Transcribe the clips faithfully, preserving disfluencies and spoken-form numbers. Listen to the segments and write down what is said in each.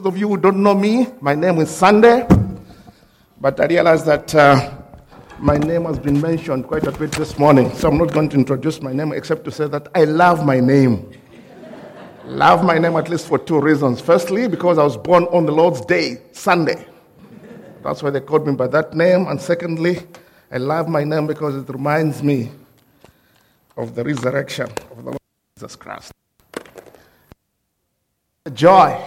Those of you who don't know me, my name is Sunday, but I realize that uh, my name has been mentioned quite a bit this morning, so I'm not going to introduce my name except to say that I love my name. Love my name at least for two reasons. Firstly, because I was born on the Lord's Day, Sunday. That's why they called me by that name. And secondly, I love my name because it reminds me of the resurrection of the Lord Jesus Christ. Joy.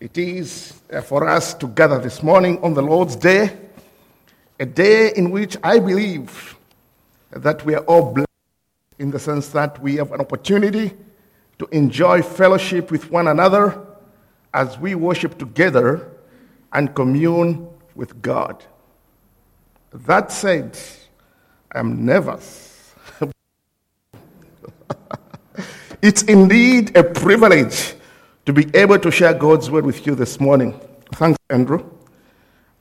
It is for us to gather this morning on the Lord's Day, a day in which I believe that we are all blessed in the sense that we have an opportunity to enjoy fellowship with one another as we worship together and commune with God. That said, I'm nervous. It's indeed a privilege to be able to share God's word with you this morning. Thanks, Andrew.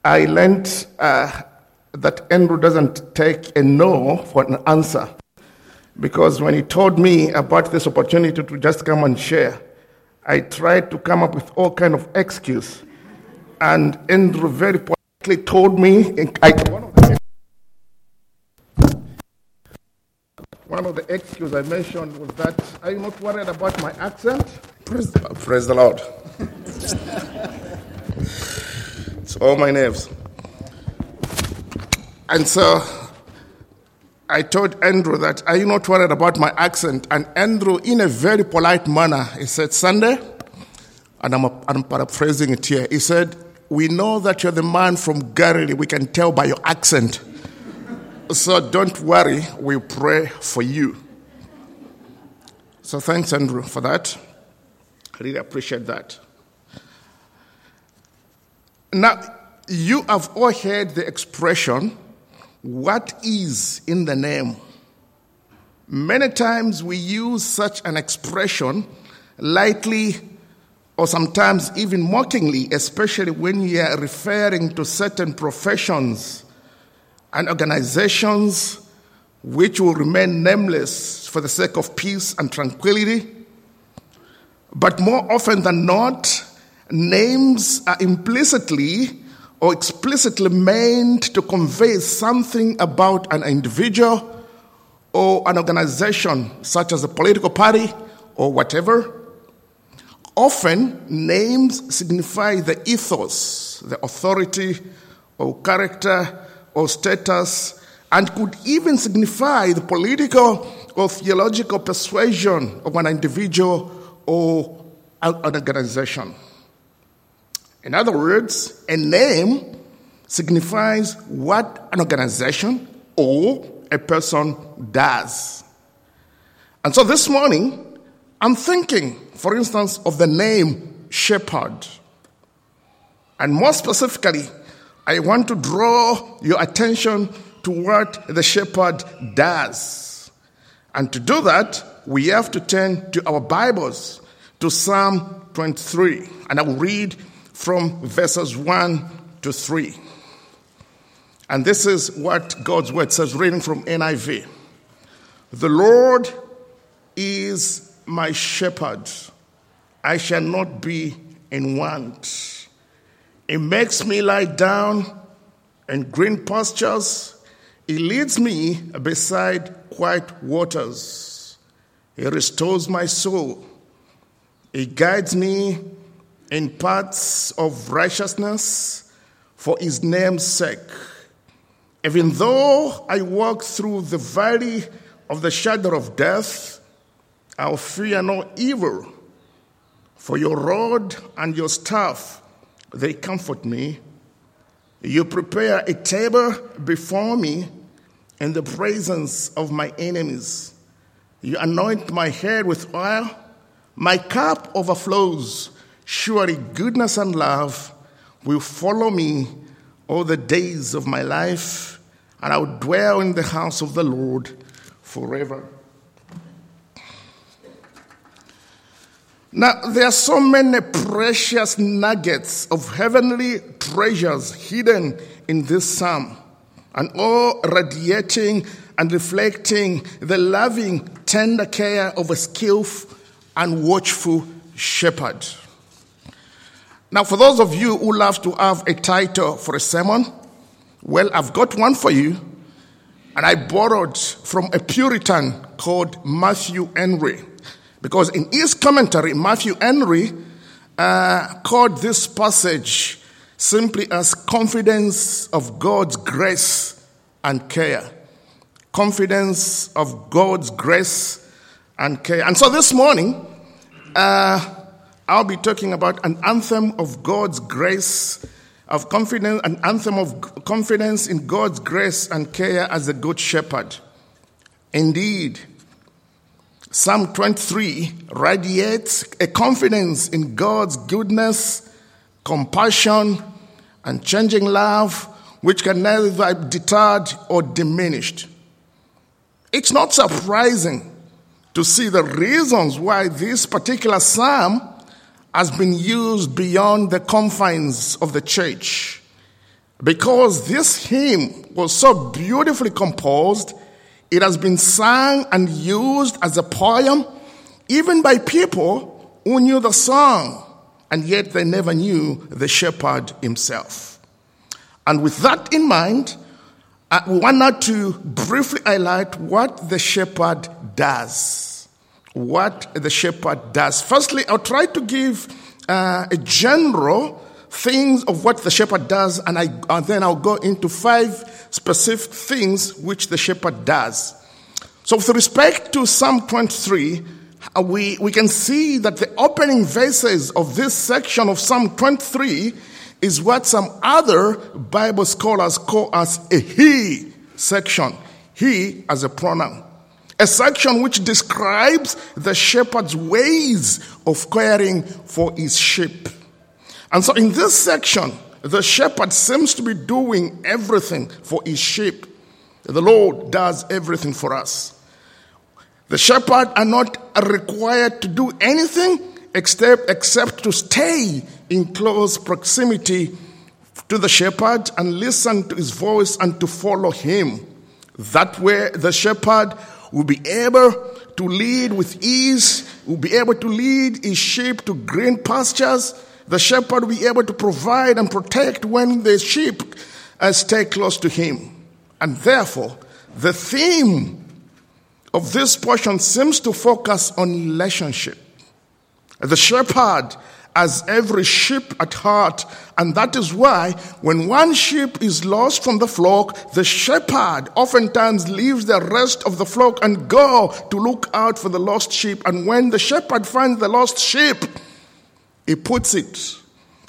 I learned uh, that Andrew doesn't take a no for an answer, because when he told me about this opportunity to just come and share, I tried to come up with all kind of excuse, and Andrew very politely told me I, one, of the, one of the excuse I mentioned was that, are you not worried about my accent? Praise, praise the Lord. It's all my nerves. And so I told Andrew that, are you not worried about my accent? And Andrew, in a very polite manner, he said, Sunday, and I'm, I'm paraphrasing it here, he said, we know that you're the man from Galilee. We can tell by your accent. So don't worry, we pray for you. So thanks, Andrew, for that. I really appreciate that. Now, you have all heard the expression, what is in the name? Many times we use such an expression lightly or sometimes even mockingly, especially when you are referring to certain professions and organizations which will remain nameless for the sake of peace and tranquility. But more often than not, names are implicitly or explicitly meant to convey something about an individual or an organization, such as a political party or whatever. Often, names signify the ethos, the authority or character or status, and could even signify the political or theological persuasion of an individual or an organization. In other words, a name signifies what an organization or a person does. And so this morning, I'm thinking, for instance, of the name Shepherd. And more specifically, I want to draw your attention to what the shepherd does. And to do that, we have to turn to our Bibles, to Psalm twenty-three, and I will read from verses one to three. And this is what God's word says, reading from N I V. The Lord is my shepherd. I shall not be in want. He makes me lie down in green pastures. He leads me beside quiet waters. He restores my soul. He guides me in paths of righteousness for his name's sake. Even though I walk through the valley of the shadow of death, I will fear no evil, for your rod and your staff, they comfort me. You prepare a table before me in the presence of my enemies. You anoint my head with oil. My cup overflows. Surely goodness and love will follow me all the days of my life, and I will dwell in the house of the Lord forever. Now, there are so many precious nuggets of heavenly treasures hidden in this psalm, and all radiating and reflecting the loving, tender care of a skillful and watchful shepherd. Now, for those of you who love to have a title for a sermon, well, I've got one for you, and I borrowed from a Puritan called Matthew Henry, because in his commentary, Matthew Henry uh, called this passage simply as confidence of God's grace and care. Confidence of God's grace and care. And so this morning, uh, I'll be talking about an anthem of God's grace, of confidence, an anthem of confidence in God's grace and care as the Good Shepherd. Indeed, Psalm twenty-three radiates a confidence in God's goodness, compassion, and changing love, which can neither be deterred or diminished. It's not surprising to see the reasons why this particular psalm has been used beyond the confines of the church, because this hymn was so beautifully composed. It has been sung and used as a poem, even by people who knew the song, and yet they never knew the shepherd himself. And with that in mind, I want now to briefly highlight what the shepherd does. What the shepherd does. Firstly, I'll try to give uh, a general things of what the shepherd does, and, I, and then I'll go into five specific things which the shepherd does. So with respect to Psalm twenty-three, we, we can see that the opening verses of this section of Psalm twenty-three is what some other Bible scholars call as a he section. He as a pronoun. A section which describes the shepherd's ways of caring for his sheep. And so in this section, the shepherd seems to be doing everything for his sheep. The Lord does everything for us. The shepherd are not required to do anything except, except to stay in close proximity to the shepherd and listen to his voice and to follow him. That way the shepherd will be able to lead with ease, will be able to lead his sheep to green pastures. The shepherd will be able to provide and protect when the sheep stay close to him. And therefore, the theme of this portion seems to focus on relationship. The shepherd has every sheep at heart, and that is why when one sheep is lost from the flock, the shepherd oftentimes leaves the rest of the flock and go to look out for the lost sheep. And when the shepherd finds the lost sheep, he puts it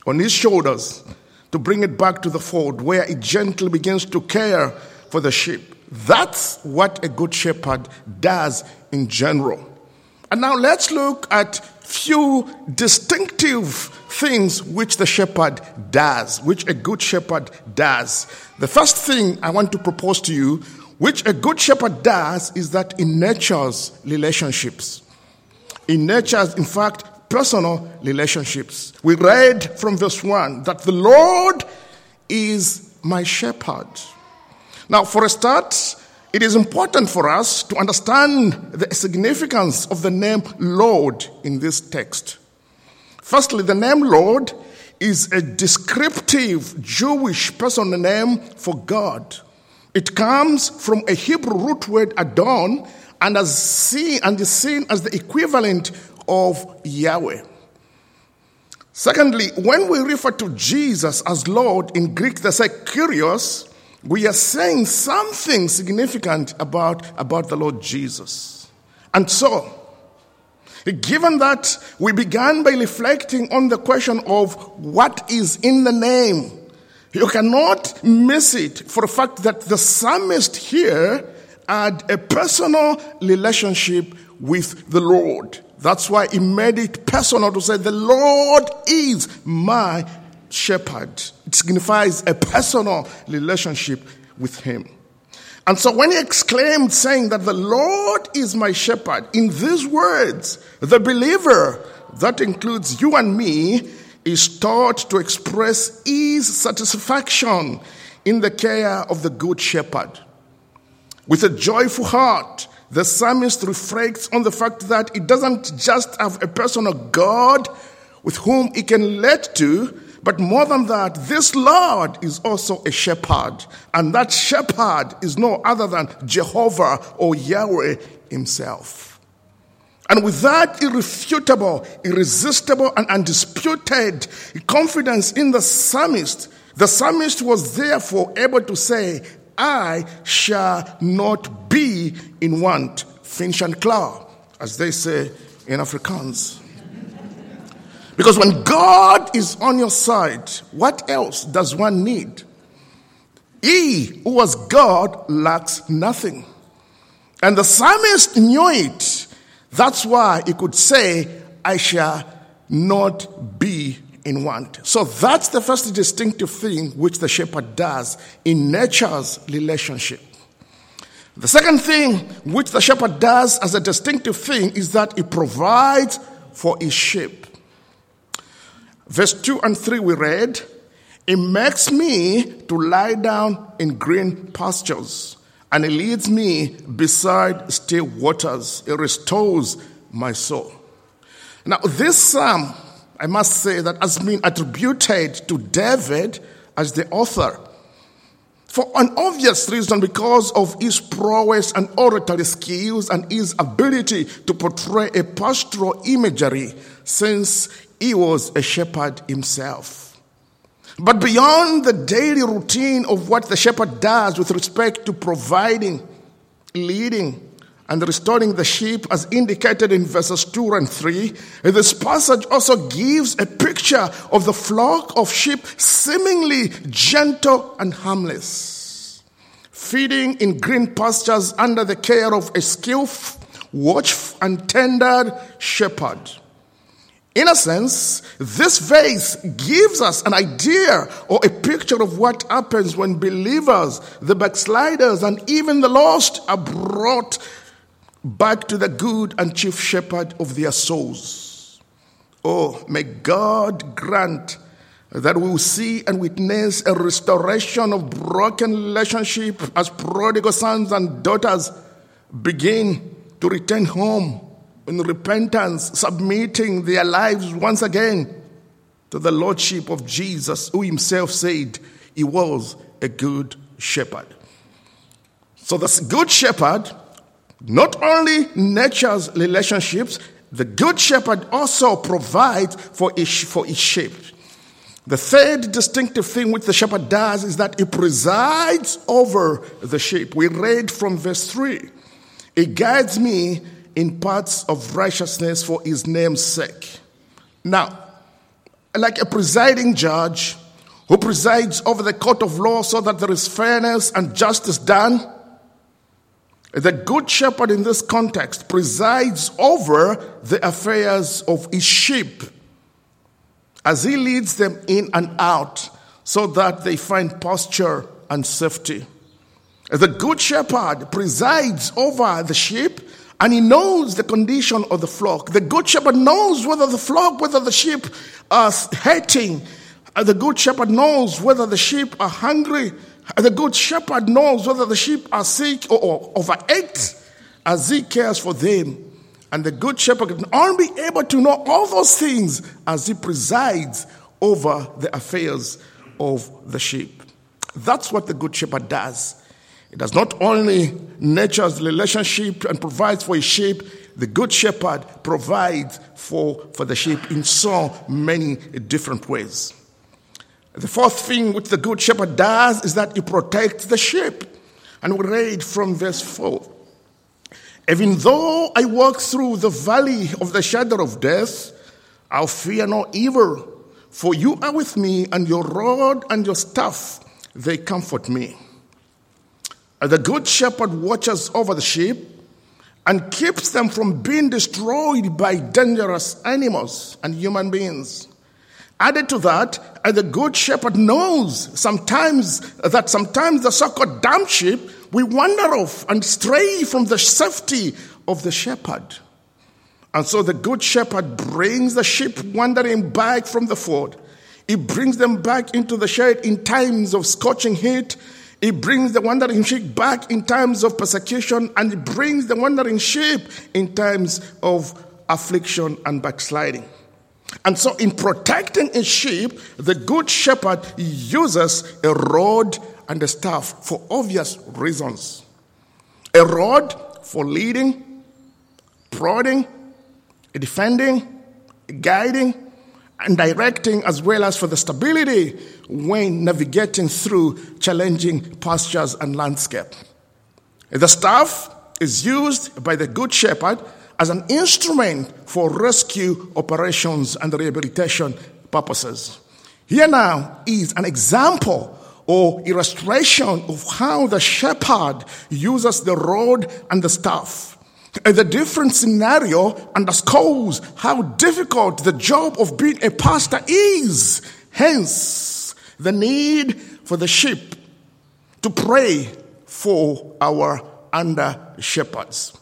on his shoulders to bring it back to the fold, where he gently begins to care for the sheep. That's what a good shepherd does in general. And now let's look at few distinctive things which the shepherd does, which a good shepherd does. The first thing I want to propose to you, which a good shepherd does, is that he nurtures relationships. He nurtures, in fact, personal relationships. We read from verse one that the Lord is my shepherd. Now, for a start, it is important for us to understand the significance of the name Lord in this text. Firstly, the name Lord is a descriptive Jewish personal name for God. It comes from a Hebrew root word Adon and, as seen, and is seen as the equivalent of Yahweh. Secondly, when we refer to Jesus as Lord in Greek, they say Kyrios. We are saying something significant about, about the Lord Jesus. And so, given that, we began by reflecting on the question of what is in the name. You cannot miss it for the fact that the psalmist here had a personal relationship with the Lord. That's why he made it personal to say, the Lord is my shepherd. It signifies a personal relationship with him. And so when he exclaimed saying that the Lord is my shepherd, in these words, the believer, that includes you and me, is taught to express his satisfaction in the care of the good shepherd. With a joyful heart, the psalmist reflects on the fact that it doesn't just have a personal God with whom he can lead to. But more than that, this Lord is also a shepherd. And that shepherd is no other than Jehovah or Yahweh himself. And with that irrefutable, irresistible, and undisputed confidence in the psalmist, the psalmist was therefore able to say, I shall not be in want, finch and claw, as they say in Afrikaans. Because when God is on your side, what else does one need? He who was God lacks nothing. And the psalmist knew it. That's why he could say, I shall not be in want. So that's the first distinctive thing which the shepherd does in nature's relationship. The second thing which the shepherd does as a distinctive thing is that he provides for his sheep. Verse two and three we read, He makes me to lie down in green pastures, and He leads me beside still waters. He restores my soul. Now this psalm, I must say, that has been attributed to David as the author, for an obvious reason, because of his prowess and oratory skills and his ability to portray a pastoral imagery, since he was a shepherd himself. But beyond the daily routine of what the shepherd does with respect to providing, leading, and restoring the sheep, as indicated in verses two and three, this passage also gives a picture of the flock of sheep seemingly gentle and harmless, feeding in green pastures under the care of a skillful, watchful, and tender shepherd. In a sense, this verse gives us an idea or a picture of what happens when believers, the backsliders, and even the lost are brought back to the good and chief shepherd of their souls. Oh, may God grant that we will see and witness a restoration of broken relationship as prodigal sons and daughters begin to return home in repentance, submitting their lives once again to the lordship of Jesus, who himself said he was a good shepherd. So this good shepherd, not only nurtures relationships, the good shepherd also provides for his, for his sheep. The third distinctive thing which the shepherd does is that he presides over the sheep. We read from verse three. He guides me in paths of righteousness for his name's sake. Now, like a presiding judge who presides over the court of law so that there is fairness and justice done, the good shepherd in this context presides over the affairs of his sheep as he leads them in and out so that they find pasture and safety. The good shepherd presides over the sheep, and he knows the condition of the flock. The good shepherd knows whether the flock, whether the sheep are hurting. The good shepherd knows whether the sheep are hungry. The good shepherd knows whether the sheep are sick or overate, as he cares for them. And the good shepherd can only be able to know all those things as he presides over the affairs of the sheep. That's what the good shepherd does. It does not only nurtures relationship and provides for his sheep, the good shepherd provides for, for the sheep in so many different ways. The fourth thing which the good shepherd does is that he protects the sheep. And we read from verse four. Even though I walk through the valley of the shadow of death, I'll fear no evil, for you are with me, and your rod and your staff, they comfort me. The good shepherd watches over the sheep and keeps them from being destroyed by dangerous animals and human beings. Added to that, the good shepherd knows sometimes that sometimes the so-called dumb sheep will wander off and stray from the safety of the shepherd. And so the good shepherd brings the sheep wandering back from the fold. He brings them back into the shade in times of scorching heat. He brings the wandering sheep back in times of persecution, and he brings the wandering sheep in times of affliction and backsliding. And so in protecting his sheep, the good shepherd uses a rod and a staff for obvious reasons. A rod for leading, prodding, defending, guiding, and directing, as well as for the stability when navigating through challenging pastures and landscape. The staff is used by the good shepherd as an instrument for rescue operations and rehabilitation purposes. Here now is an example or illustration of how the shepherd uses the rod and the staff. The different scenario underscores how difficult the job of being a pastor is. Hence, the need for the sheep to pray for our under-shepherds.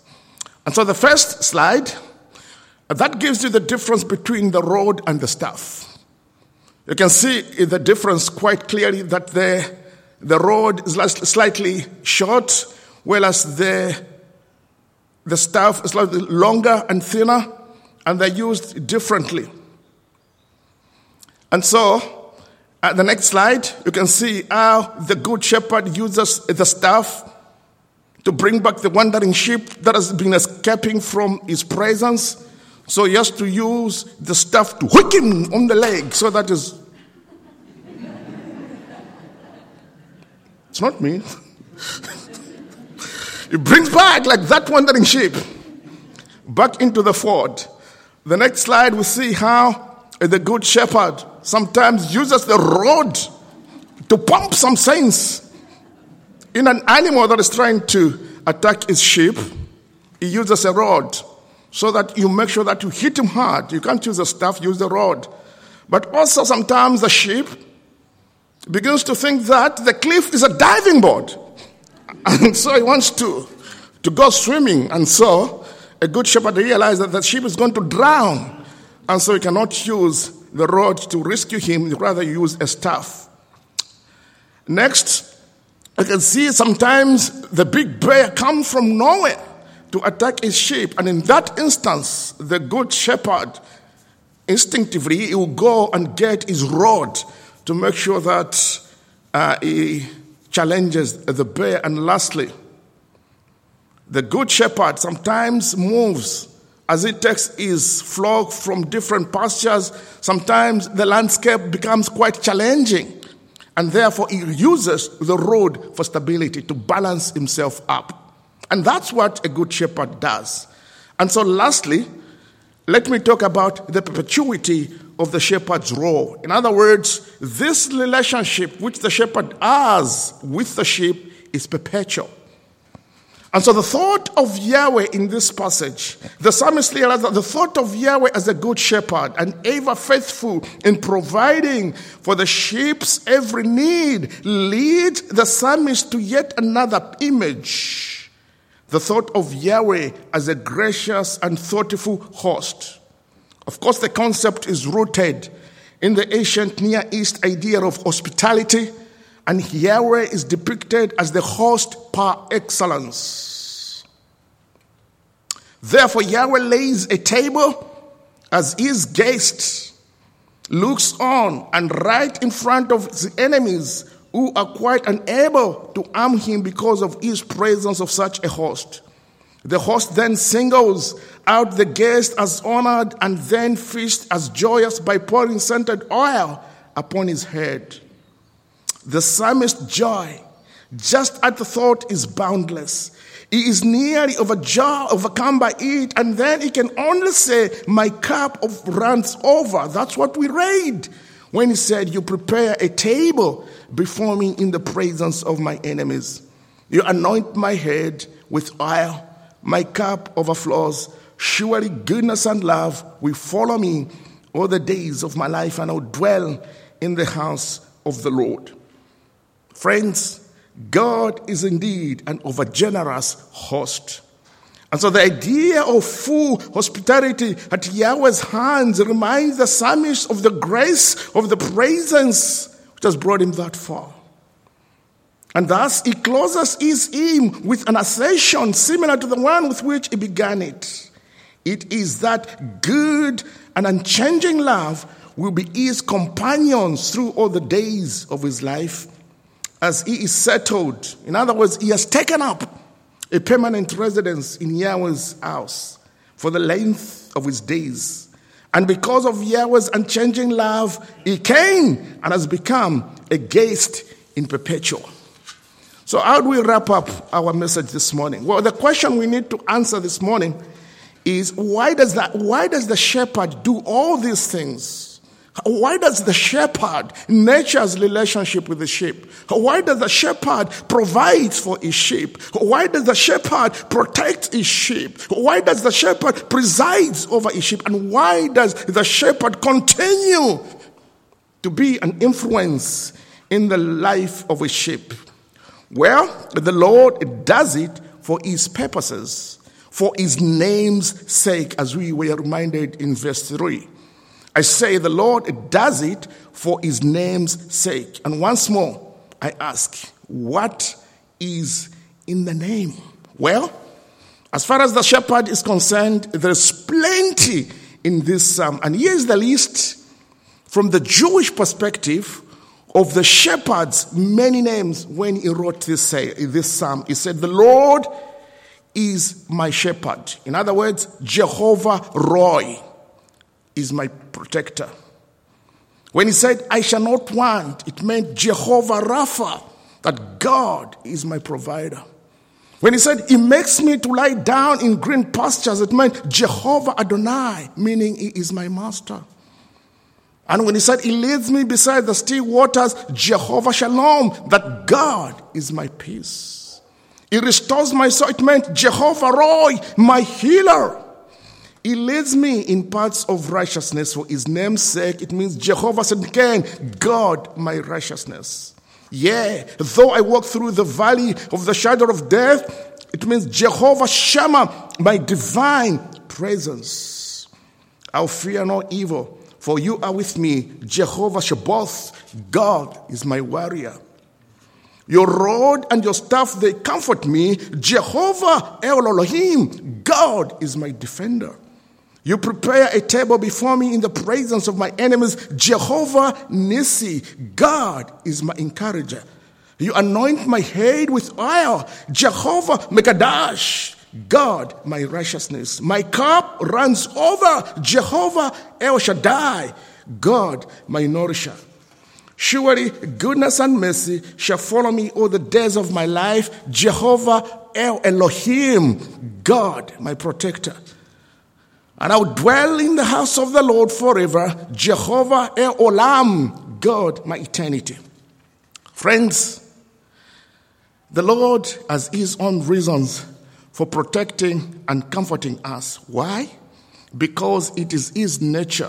And so the first slide, that gives you the difference between the rod and the staff. You can see the difference quite clearly that the, the rod is slightly short, whereas the, the staff is slightly longer and thinner, and they're used differently. And so, at the next slide, you can see how the good shepherd uses the staff to bring back the wandering sheep that has been escaping from his presence. So he has to use the staff to hook him on the leg. So that is... It's not me. He brings back like that wandering sheep back into the fold. The next slide we see how the good shepherd sometimes uses the rod to pump some sense in an animal that is trying to attack his sheep. He uses a rod so that you make sure that you hit him hard. You can't use a staff, use the rod. But also sometimes the sheep begins to think that the cliff is a diving board. And so he wants to, to go swimming. And so a good shepherd realizes that the sheep is going to drown. And so he cannot use the rod to rescue him, rather use a staff. Next, you can see sometimes the big bear comes from nowhere to attack his sheep. And in that instance, the good shepherd, instinctively, he will go and get his rod to make sure that uh, he challenges the bear. And lastly, the good shepherd sometimes moves as he takes his flock from different pastures. Sometimes the landscape becomes quite challenging. And therefore, he uses the road for stability to balance himself up. And that's what a good shepherd does. And so lastly, let me talk about the perpetuity of the shepherd's role. In other words, this relationship which the shepherd has with the sheep is perpetual. And so the thought of Yahweh in this passage, the psalmist realized that the thought of Yahweh as a good shepherd and ever faithful in providing for the sheep's every need leads the psalmist to yet another image. The thought of Yahweh as a gracious and thoughtful host. Of course, the concept is rooted in the ancient Near East idea of hospitality, and Yahweh is depicted as the host par excellence. Therefore, Yahweh lays a table as his guest looks on and right in front of his enemies who are quite unable to harm him because of his presence of such a host. The host then singles out the guest as honored and then feasts as joyous by pouring scented oil upon his head. The psalmist's joy, just at the thought, is boundless. He is nearly overjoyed, overcome by it, and then he can only say, "My cup of runs over." That's what we read when he said, "You prepare a table before me in the presence of my enemies. You anoint my head with oil. My cup overflows. Surely goodness and love will follow me all the days of my life, and I will dwell in the house of the Lord." Friends, God is indeed an overgenerous host. And so the idea of full hospitality at Yahweh's hands reminds the psalmist of the grace of the presence which has brought him that far. And thus he closes his hymn with an assertion similar to the one with which he began it. It is that good and unchanging love will be his companions through all the days of his life as he is settled. In other words, he has taken up a permanent residence in Yahweh's house for the length of his days. And because of Yahweh's unchanging love, he came and has become a guest in perpetual. So how do we wrap up our message this morning? Well, the question we need to answer this morning is why does that? Why does the shepherd do all these things? Why does the shepherd nurtures relationship with the sheep? Why does the shepherd provide for his sheep? Why does the shepherd protect his sheep? Why does the shepherd preside over his sheep? And why does the shepherd continue to be an influence in the life of his sheep? Well, the Lord does it for his purposes, for his name's sake, as we were reminded in verse three. I say the Lord does it for his name's sake. And once more, I ask, what is in the name? Well, as far as the shepherd is concerned, there's plenty in this psalm. And here's the list from the Jewish perspective of the shepherd's many names when he wrote this, this psalm. He said, the Lord is my shepherd. In other words, Jehovah Rohi is my protector. When he said, I shall not want, it meant Jehovah Rapha, that God is my provider. When he said, he makes me to lie down in green pastures, it meant Jehovah Adonai, meaning he is my master. And when he said, he leads me beside the still waters, Jehovah Shalom, that God is my peace. He restores my soul. It meant Jehovah Rohi, my healer. He leads me in paths of righteousness for his name's sake. It means Jehovah Tsidkenu, God, my righteousness. Yeah, though I walk through the valley of the shadow of death, it means Jehovah Shammah, my divine presence. I'll fear no evil, for you are with me. Jehovah Shabbos, God is my warrior. Your rod and your staff, they comfort me. Jehovah El Elohim, God is my defender. You prepare a table before me in the presence of my enemies. Jehovah Nissi, God is my encourager. You anoint my head with oil. Jehovah Mekadash, God my righteousness. My cup runs over. Jehovah El Shaddai, God my nourisher. Surely goodness and mercy shall follow me all the days of my life. Jehovah El Elohim, God, my protector. And I will dwell in the house of the Lord forever. Jehovah El Olam, God, my eternity. Friends, the Lord has his own reasons for protecting and comforting us. Why? Because it is his nature.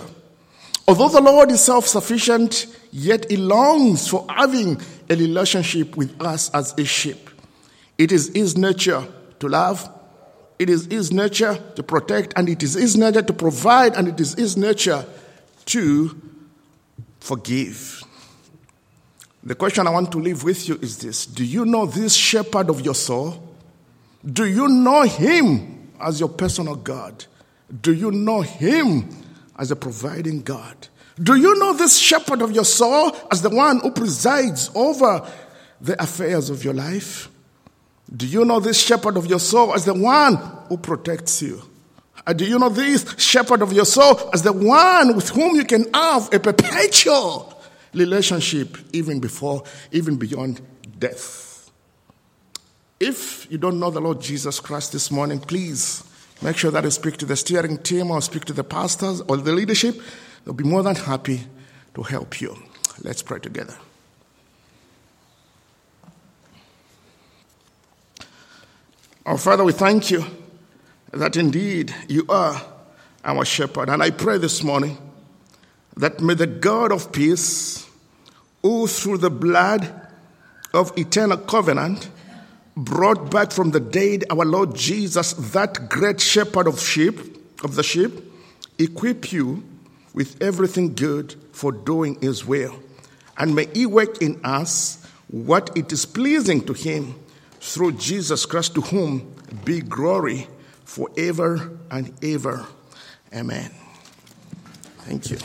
Although the Lord is self-sufficient, yet he longs for having a relationship with us as a sheep. It is his nature to love, it is his nature to protect, and it is his nature to provide, and it is his nature to forgive. The question I want to leave with you is this: do you know this shepherd of your soul? Do you know him as your personal God? Do you know him as a providing God? Do you know this shepherd of your soul as the one who presides over the affairs of your life? Do you know this shepherd of your soul as the one who protects you? And do you know this shepherd of your soul as the one with whom you can have a perpetual relationship even before, even beyond death? If you don't know the Lord Jesus Christ this morning, please make sure that you speak to the steering team or speak to the pastors or the leadership. They'll be more than happy to help you. Let's pray together. Our Father, we thank you that indeed you are our shepherd. And I pray this morning that may the God of peace, who through the blood of eternal covenant brought back from the dead our Lord Jesus, that great shepherd of sheep, of the sheep, equip you with everything good for doing his will. And may he work in us what it is pleasing to him, through Jesus Christ, to whom be glory forever and ever. Amen. Thank you.